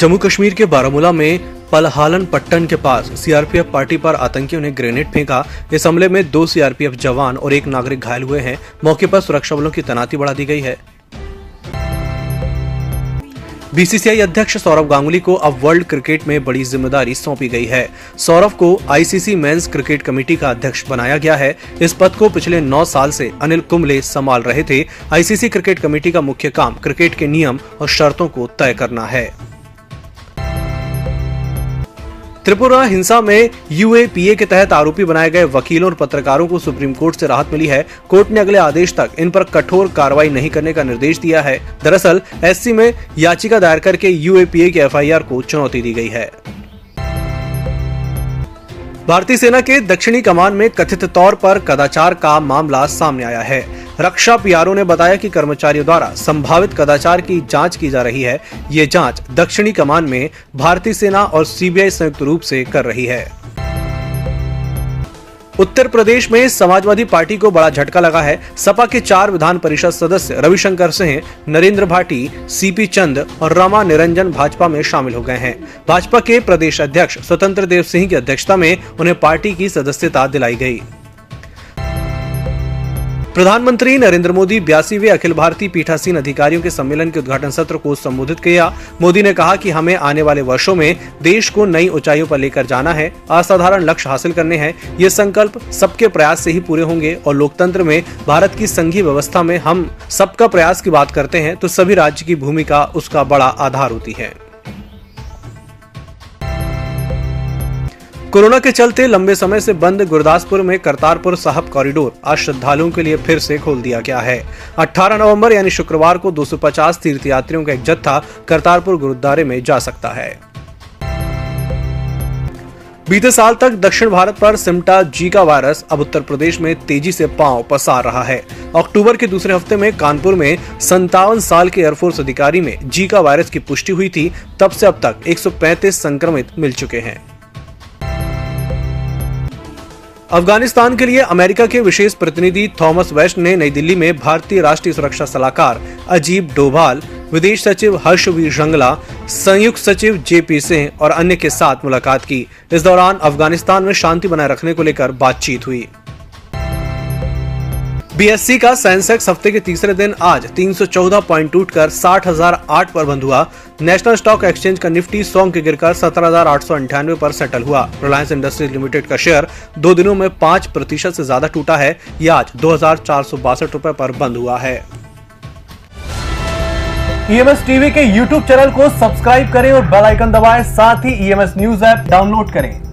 जम्मू कश्मीर के बारामूला में पलहालन पट्टन के पास सीआरपीएफ पार्टी पर आतंकियों ने ग्रेनेड फेंका। इस हमले में 2 सीआरपीएफ जवान और 1 नागरिक घायल हुए हैं। मौके पर सुरक्षा बलों की तैनाती बढ़ा दी गई है। बीसीसीआई अध्यक्ष सौरभ गांगुली को अब वर्ल्ड क्रिकेट में बड़ी जिम्मेदारी सौंपी गई है। सौरभ को आईसीसी मेंस क्रिकेट कमेटी का अध्यक्ष बनाया गया है। इस पद को पिछले 9 साल से अनिल कुंबले संभाल रहे थे। आईसीसी क्रिकेट कमेटी का मुख्य काम क्रिकेट के नियम और शर्तों को तय करना है। त्रिपुरा हिंसा में यूएपीए के तहत आरोपी बनाए गए वकीलों और पत्रकारों को सुप्रीम कोर्ट से राहत मिली है। कोर्ट ने अगले आदेश तक इन पर कठोर कार्रवाई नहीं करने का निर्देश दिया है। दरअसल एससी में याचिका दायर करके यूएपीए के एफआईआर को चुनौती दी गई है। भारतीय सेना के दक्षिणी कमान में कथित तौर पर कदाचार का मामला सामने आया है। रक्षा पीआरओ ने बताया कि कर्मचारियों द्वारा संभावित कदाचार की जांच की जा रही है। ये जांच दक्षिणी कमान में भारतीय सेना और सीबीआई संयुक्त रूप से कर रही है। उत्तर प्रदेश में समाजवादी पार्टी को बड़ा झटका लगा है। सपा के 4 विधान परिषद सदस्य रविशंकर सिंह, नरेंद्र भाटी, सीपी चंद और रमा निरंजन भाजपा में शामिल हो गए हैं। भाजपा के प्रदेश अध्यक्ष स्वतंत्र देव सिंह की अध्यक्षता में उन्हें पार्टी की सदस्यता दिलाई गई। प्रधानमंत्री नरेंद्र मोदी 82वें अखिल भारतीय पीठासीन अधिकारियों के सम्मेलन के उद्घाटन सत्र को संबोधित किया। मोदी ने कहा कि हमें आने वाले वर्षों में देश को नई ऊंचाइयों पर लेकर जाना है, असाधारण लक्ष्य हासिल करने हैं। ये संकल्प सबके प्रयास से ही पूरे होंगे और लोकतंत्र में भारत की संघीय व्यवस्था में हम सबका प्रयास की बात करते हैं तो सभी राज्य की भूमिका उसका बड़ा आधार होती है। कोरोना के चलते लंबे समय से बंद गुरदासपुर में करतारपुर साहब कॉरिडोर आज श्रद्धालुओं के लिए फिर से खोल दिया गया है। 18 नवंबर यानी शुक्रवार को 250 तीर्थयात्रियों का एक जत्था करतारपुर गुरुद्वारे में जा सकता है। बीते साल तक दक्षिण भारत पर सिमटा जीका वायरस अब उत्तर प्रदेश में तेजी से पांव पसार रहा है। अक्टूबर के दूसरे हफ्ते में कानपुर में 57 साल के एयरफोर्स अधिकारी में जीका वायरस की पुष्टि हुई थी। तब से अब तक 135 संक्रमित मिल चुके हैं। अफगानिस्तान के लिए अमेरिका के विशेष प्रतिनिधि थॉमस वेस्ट ने नई दिल्ली में भारतीय राष्ट्रीय सुरक्षा सलाहकार अजीत डोभाल, विदेश सचिव हर्षवीर श्रृंगला, संयुक्त सचिव जेपी सिंह और अन्य के साथ मुलाकात की। इस दौरान अफगानिस्तान में शांति बनाए रखने को लेकर बातचीत हुई। बीएसई का सेंसेक्स हफ्ते के तीसरे दिन आज 314 पॉइंट टूटकर 60,008 पर बंद हुआ। नेशनल स्टॉक एक्सचेंज का निफ्टी 100 के गिरकर 17,898 पर सेटल हुआ। रिलायंस इंडस्ट्रीज लिमिटेड का शेयर 2 दिनों में 5% से ज्यादा टूटा है। यह आज 2,462 रुपए पर बंद हुआ है। ईएमएस टीवी के यूट्यूब चैनल को सब्सक्राइब करें और बेल आइकन दबाएं। साथ ही ईएमएस न्यूज ऐप डाउनलोड करें।